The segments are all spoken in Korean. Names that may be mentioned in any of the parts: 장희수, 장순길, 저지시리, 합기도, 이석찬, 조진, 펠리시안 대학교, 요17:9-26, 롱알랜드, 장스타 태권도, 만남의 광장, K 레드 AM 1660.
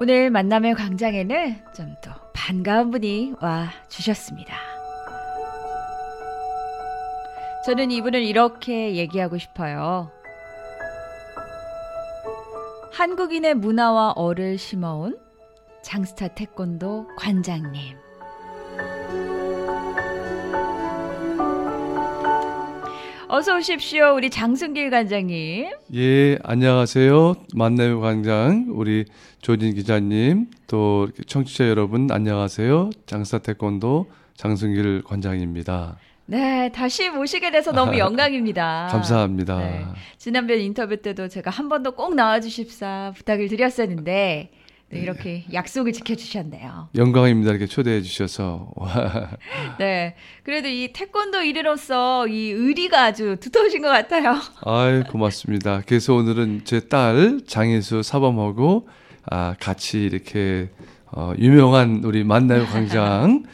오늘 만남의 광장에는 좀 또 반가운 분이 와 주셨습니다. 저는 이분을 이렇게 얘기하고 싶어요. 한국인의 문화와 어를 심어온 장스타 태권도 관장님. 어서 오십시오, 우리 장순길 관장님. 예, 안녕하세요. 만남의 광장 우리 조진 기자님, 또 청취자 여러분 안녕하세요. 장스타 태권도 장순길 관장입니다. 네, 다시 모시게 돼서 너무 영광입니다. 감사합니다. 네, 지난번 인터뷰 때도 제가 한 번 더 꼭 나와주십사 부탁을 드렸었는데 네, 이렇게 약속을 지켜주셨네요. 영광입니다. 이렇게 초대해 주셔서. 네, 그래도 이 태권도 일으로서 이 의리가 아주 두터우신 것 같아요. 아유, 고맙습니다. 그래서 오늘은 제 딸 장희수 사범하고 같이 이렇게 유명한 우리 만남의 광장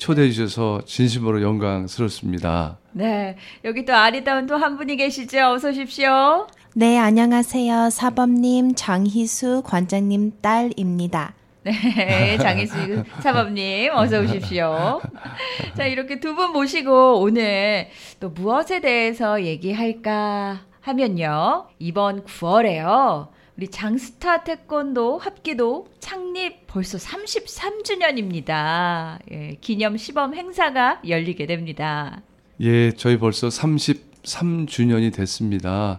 초대해 주셔서 진심으로 영광스럽습니다. 네, 여기 또 아리따운 또 한 분이 계시죠. 어서 오십시오. 네, 안녕하세요. 사범님, 장희수 관장님 딸입니다. 네, 장희수 사범님 어서 오십시오. 자, 이렇게 두 분 모시고 오늘 또 무엇에 대해서 얘기할까 하면요, 이번 9월에요 우리 장스타 태권도 합기도 창립 벌써 33주년입니다. 예, 기념 시범 행사가 열리게 됩니다. 예, 저희 벌써 33주년이 됐습니다.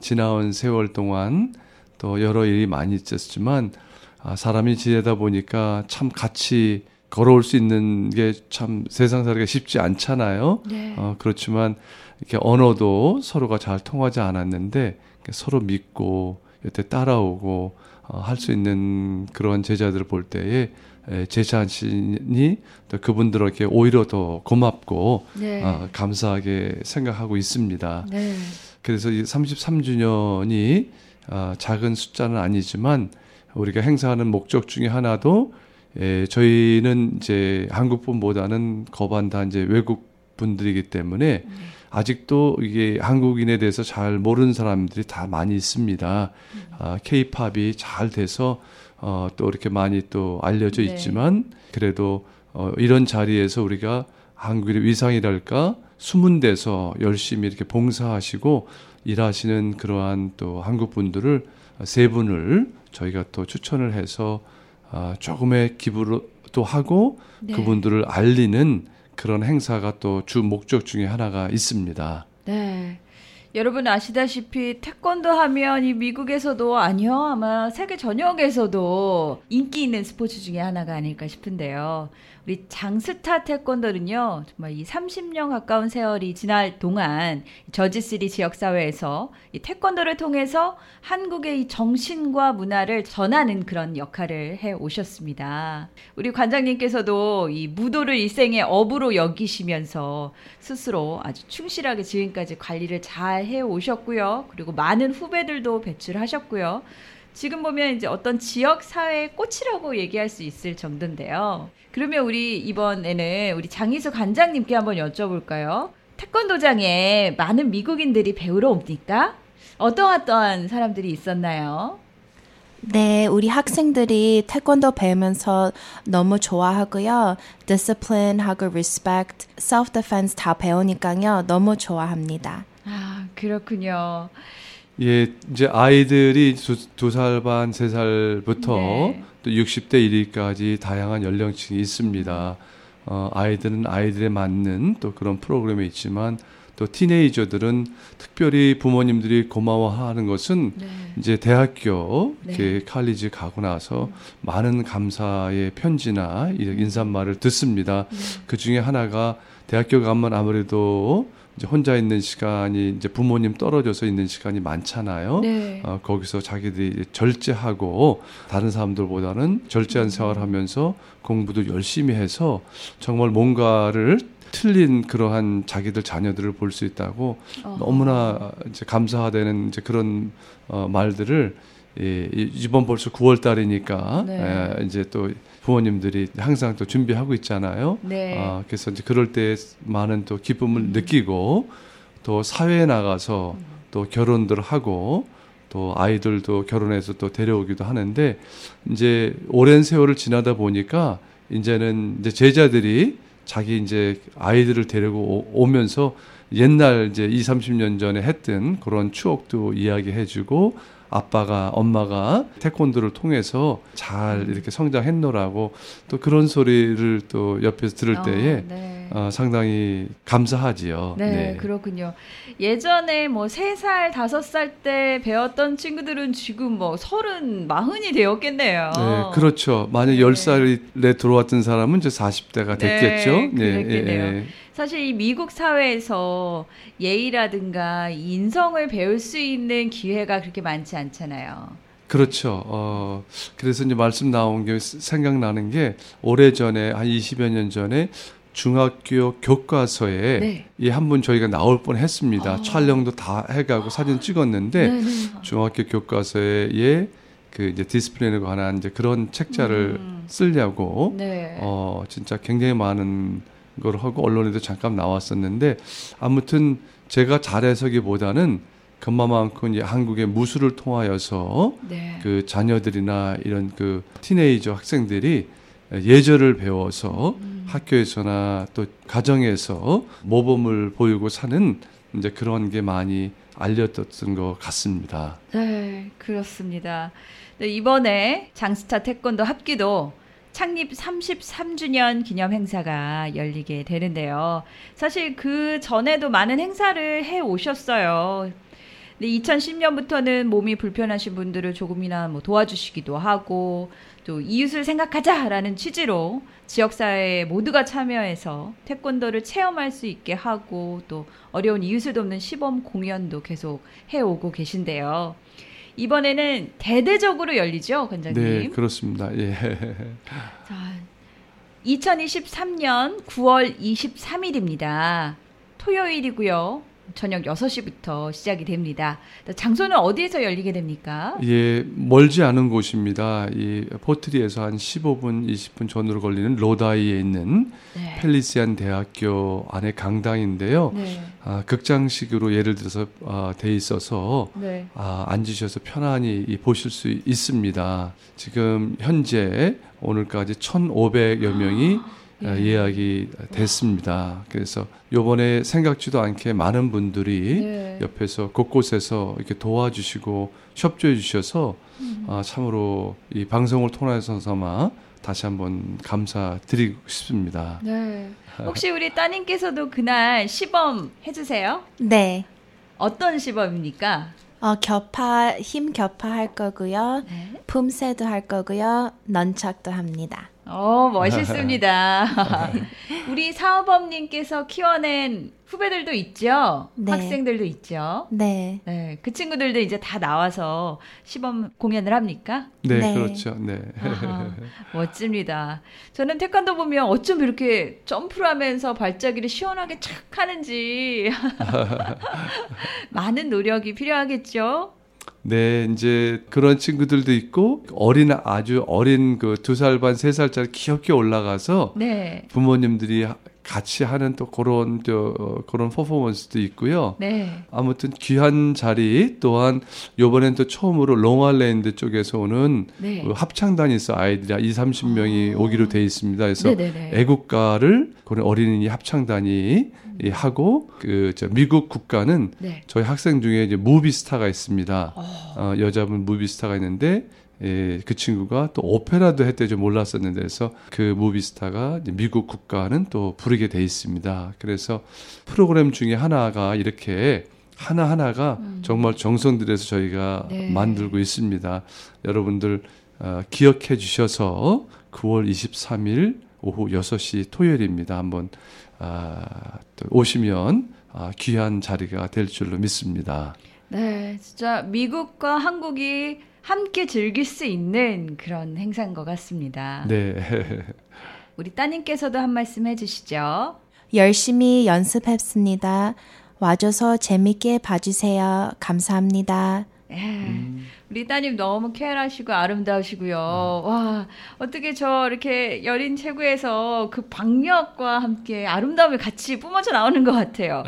지나온 세월 동안 또 여러 일이 많이 있었지만 사람이 지내다 보니까 참 같이 걸어올 수 있는 게 참 세상 살기가 쉽지 않잖아요. 네. 그렇지만 이렇게 언어도 서로가 잘 통하지 않았는데 서로 믿고 여태 따라오고 할 수 있는 그런 제자들을 볼 때에 제 자신이 또 그분들에게 오히려 더 고맙고 네, 감사하게 생각하고 있습니다. 네. 그래서 이 33주년이 작은 숫자는 아니지만 우리가 행사하는 목적 중에 하나도 저희는 이제 한국분보다는 거반 다 이제 외국 분들이기 때문에 네, 아직도 이게 한국인에 대해서 잘 모르는 사람들이 다 많이 있습니다. K-팝이 잘 돼서 또 이렇게 많이 또 알려져 네, 있지만 그래도 이런 자리에서 우리가 한국인의 위상이랄까 숨은 데서 열심히 이렇게 봉사하시고 일하시는 그러한 또 한국 분들을 세 분을 저희가 또 추천을 해서 조금의 기부를 또 하고 네, 그분들을 알리는 그런 행사가 또 주 목적 중에 하나가 있습니다. 네, 여러분 아시다시피 태권도 하면 이 미국에서도 아니요, 아마 세계 전역에서도 인기 있는 스포츠 중에 하나가 아닐까 싶은데요. 우리 장스타 태권도는요, 정말 이 30년 가까운 세월이 지날 동안 저지시리 지역사회에서 이 태권도를 통해서 한국의 이 정신과 문화를 전하는 그런 역할을 해오셨습니다. 우리 관장님께서도 이 무도를 일생의 업으로 여기시면서 스스로 아주 충실하게 지금까지 관리를 잘 해오셨고요. 그리고 많은 후배들도 배출하셨고요. 지금 보면 이제 어떤 지역 사회의 꽃이라고 얘기할 수 있을 정도인데요. 그러면 우리 이번에는 우리 장희수 관장님께 한번 여쭤볼까요? 태권도장에 많은 미국인들이 배우러 옵니까? 어떠한 사람들이 있었나요? 네, 우리 학생들이 태권도 배우면서 너무 좋아하고요. discipline하고 respect, self-defense 다 배우니까요. 너무 좋아합니다. 아, 그렇군요. 예, 이제 아이들이 2살 반, 3살부터 네, 또 60대 1위까지 다양한 연령층이 있습니다. 아이들은 아이들에 맞는 또 그런 프로그램이 있지만 또 티네이저들은 특별히 부모님들이 고마워하는 것은 네, 이제 대학교, 네, 이렇게 칼리지 가고 나서 많은 감사의 편지나 인사말을 듣습니다. 네. 그 중에 하나가 대학교 가면 아무래도 이제 혼자 있는 시간이 이제 부모님 떨어져서 있는 시간이 많잖아요. 네. 거기서 자기들이 절제하고 다른 사람들보다는 절제한 생활하면서 공부도 열심히 해서 정말 뭔가를 틀린 그러한 자기들 자녀들을 볼 수 있다고 너무나 이제 감사하다는 이제 그런 말들을 예, 이번 벌써 9월 달이니까 네, 예, 이제 또 부모님들이 항상 또 준비하고 있잖아요. 네. 그래서 이제 그럴 때 많은 또 기쁨을 느끼고 또 사회에 나가서 또 결혼들 하고 또 아이들도 결혼해서 또 데려오기도 하는데, 이제 오랜 세월을 지나다 보니까 이제는 이제 제자들이 자기 이제 아이들을 데리고 오면서 옛날 이제 20-30년 전에 했던 그런 추억도 이야기해주고, 아빠가 엄마가 태권도를 통해서 잘 이렇게 성장했노라고 또 그런 소리를 또 옆에서 들을 때에 네. 상당히 감사하지요. 네, 네. 그렇군요. 예전에 뭐 3살, 5살 때 배웠던 친구들은 지금 뭐 30, 40이 되었겠네요. 네, 그렇죠. 만약 10살에 들어왔던 사람은 이제 40대가 됐겠죠. 네, 그랬겠네요. 예, 예. 사실 이 미국 사회에서 예의라든가 인성을 배울 수 있는 기회가 그렇게 많지 않잖아요. 그렇죠. 그래서 이제 말씀 나온 게 생각나는 게 오래전에 한 20여 년 전에 중학교 교과서에 네. 이 한 분 저희가 나올 뻔했습니다. 촬영도 다 해가고 사진 찍었는데 네네. 중학교 교과서에 그 이제 디스플레인에 관한 이제 그런 책자를 쓰려고 네. 진짜 굉장히 많은 걸 하고 언론에도 잠깐 나왔었는데, 아무튼 제가 잘해서기보다는 그만큼 이제 한국의 무술을 통하여서 네. 그 자녀들이나 이런 그 티네이저 학생들이 예절을 배워서 학교에서나 또 가정에서 모범을 보이고 사는 이제 그런 게 많이 알려졌던 것 같습니다. 네, 그렇습니다. 네, 이번에 장스타 태권도 합기도 창립 33주년 기념 행사가 열리게 되는데요. 사실 그 전에도 많은 행사를 해 오셨어요. 근데 2010년부터는 몸이 불편하신 분들을 조금이나 뭐 도와주시기도 하고, 또 이웃을 생각하자라는 취지로 지역사회 모두가 참여해서 태권도를 체험할 수 있게 하고, 또 어려운 이웃을 돕는 시범 공연도 계속 해오고 계신데요. 이번에는 대대적으로 열리죠, 관장님? 네, 그렇습니다. 예. 자, 2023년 9월 23일입니다. 토요일이고요. 저녁 6시부터 시작이 됩니다. 장소는 어디에서 열리게 됩니까? 예, 멀지 않은 곳입니다. 이 포트리에서 한 15분, 20분 전으로 걸리는 로다이에 있는 네. 펠리시안 대학교 안에 강당인데요. 네. 극장식으로 예를 들어서 돼 있어서 네. 앉으셔서 편안히 보실 수 있습니다. 지금 현재 오늘까지 1,500여 명이 예약이 됐습니다. 그래서 이번에 생각지도 않게 많은 분들이 네. 옆에서 곳곳에서 이렇게 도와주시고 협조해 주셔서 참으로 이 방송을 통해서서마 다시 한번 감사드리고 싶습니다. 네. 혹시 우리 따님께서도 그날 시범 해주세요? 네. 어떤 시범입니까? 힘 격파 할 거고요. 네. 품새도 할 거고요. 넌착도 합니다. 멋있습니다. 우리 사업범님께서 키워낸 후배들도 있죠? 네. 학생들도 있죠? 네. 네. 그 친구들도 이제 다 나와서 시범 공연을 합니까? 네, 네. 그렇죠. 네. 아하, 멋집니다. 저는 태권도 보면 어쩜 이렇게 점프를 하면서 발자기를 시원하게 착 하는지. 많은 노력이 필요하겠죠? 네, 이제 그런 친구들도 있고, 아주 어린 그 2살 반, 3살짜리 귀엽게 올라가서 네. 부모님들이 같이 하는 또 그런 퍼포먼스도 있고요. 네. 아무튼 귀한 자리 또한 요번엔 또 처음으로 롱알랜드 쪽에서 오는 네. 합창단이 있어. 아이들이 20-30명이 오기로 돼 있습니다. 그래서 네네네. 애국가를 그런 어린이 합창단이 하고, 미국 국가는 네. 저희 학생 중에 이제 무비스타가 있습니다. 여자분 무비스타가 있는데, 예, 그 친구가 또 오페라도 했대. 좀 몰랐었는데, 그래서 그 무비스타가 미국 국가는 또 부르게 돼 있습니다. 그래서 프로그램 중에 하나가 이렇게 하나하나가 정말 정성 들여서 저희가 네. 만들고 있습니다. 여러분들 기억해 주셔서 9월 23일 오후 6시 토요일입니다. 한번 또 오시면 귀한 자리가 될 줄로 믿습니다. 네, 진짜 미국과 한국이 함께 즐길 수 있는 그런 행사인 것 같습니다. 네. 우리 따님께서도 한 말씀 해주시죠. 열심히 연습했습니다. 와줘서 재밌게 봐주세요. 감사합니다. 우리 따님 너무 쾌활하시고 아름다우시고요. 와, 어떻게 저 이렇게 여린 체구에서 그 박력과 함께 아름다움을 같이 뿜어져 나오는 것 같아요.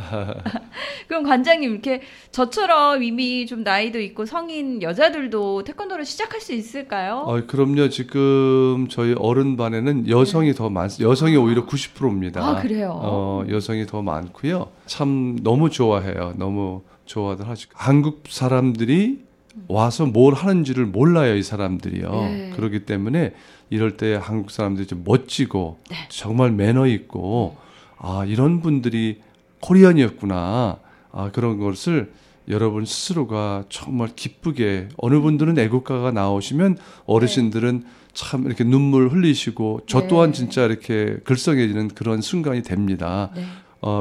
그럼 관장님, 이렇게 저처럼 이미 좀 나이도 있고 성인 여자들도 태권도를 시작할 수 있을까요? 그럼요. 지금 저희 어른반에는 여성이 더 많습니다. 여성이 오히려 90%입니다. 아, 그래요? 여성이 더 많고요. 참 너무 좋아해요. 너무 좋아들 하시고. 한국 사람들이 와서 뭘 하는지를 몰라요, 이 사람들이요. 네. 그렇기 때문에 이럴 때 한국 사람들이 좀 멋지고, 네, 정말 매너 있고, 아, 이런 분들이 코리안이었구나, 아, 그런 것을 여러분 스스로가 정말 기쁘게, 어느 분들은 애국가가 나오시면 어르신들은, 네, 참 이렇게 눈물 흘리시고, 저, 네, 또한 진짜 이렇게 글썽여지는 그런 순간이 됩니다. 네.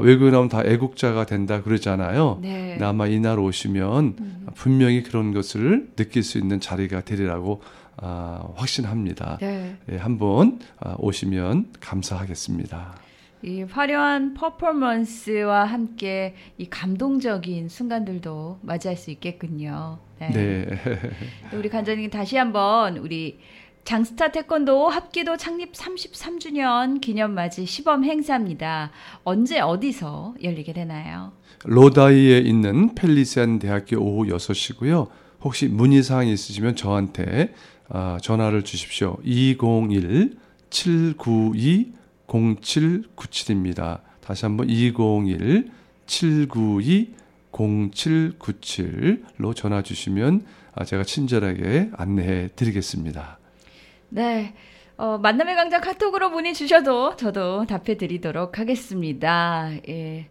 외국에 나오면 다 애국자가 된다 그러잖아요. 네. 아마 이날 오시면 분명히 그런 것을 느낄 수 있는 자리가 되리라고 확신합니다. 네. 예, 한번 오시면 감사하겠습니다. 이 화려한 퍼포먼스와 함께 이 감동적인 순간들도 맞이할 수 있겠군요. 네. 네. 우리 관장님, 다시 한번 우리 장스타 태권도 합기도 창립 33주년 기념맞이 시범 행사입니다. 언제 어디서 열리게 되나요? 로다이에 있는 펠리시안 대학교 오후 6시고요. 혹시 문의사항이 있으시면 저한테 전화를 주십시오. 201-792-0797입니다. 다시 한번 201-792-0797로 전화 주시면 제가 친절하게 안내해 드리겠습니다. 네, 만남의 광장 카톡으로 문의 주셔도 저도 답해드리도록 하겠습니다. 예,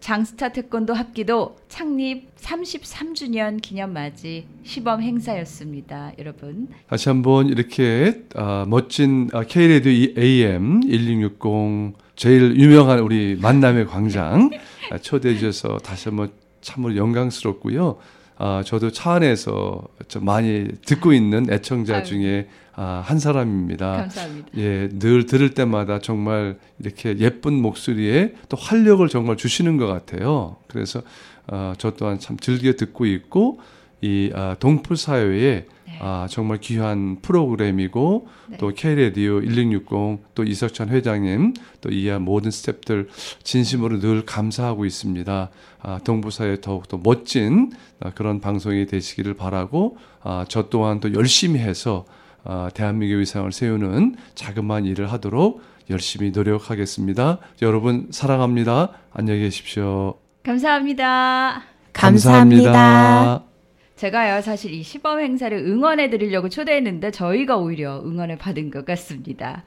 장스타 태권도 합기도 창립 33주년 기념맞이 시범 행사였습니다. 여러분, 다시 한번 이렇게 멋진 K 레드 AM 1660 제일 유명한 우리 만남의 광장 초대해 주셔서 다시 한번 참으로 영광스럽고요. 저도 차 안에서 좀 많이 듣고 있는 애청자 중에 한 사람입니다. 감사합니다. 예, 늘 들을 때마다 정말 이렇게 예쁜 목소리에 또 활력을 정말 주시는 것 같아요. 그래서 저 또한 참 즐겨 듣고 있고, 이 동포 사회에, 네, 정말 귀한 프로그램이고, 네, 또 K라디오 1660, 또 이석찬 회장님, 또 이하 모든 스태프들 진심으로 늘 감사하고 있습니다. 동포 사회에 더욱더 멋진 그런 방송이 되시기를 바라고, 저 또한 또 열심히 해서 대한민국 위상을 세우는 자그마한 일을 하도록 열심히 노력하겠습니다. 여러분 사랑합니다. 안녕히 계십시오. 감사합니다. 감사합니다. 감사합니다. 제가요, 사실 이 시범 행사를 응원해 드리려고 초대했는데 저희가 오히려 응원을 받은 것 같습니다.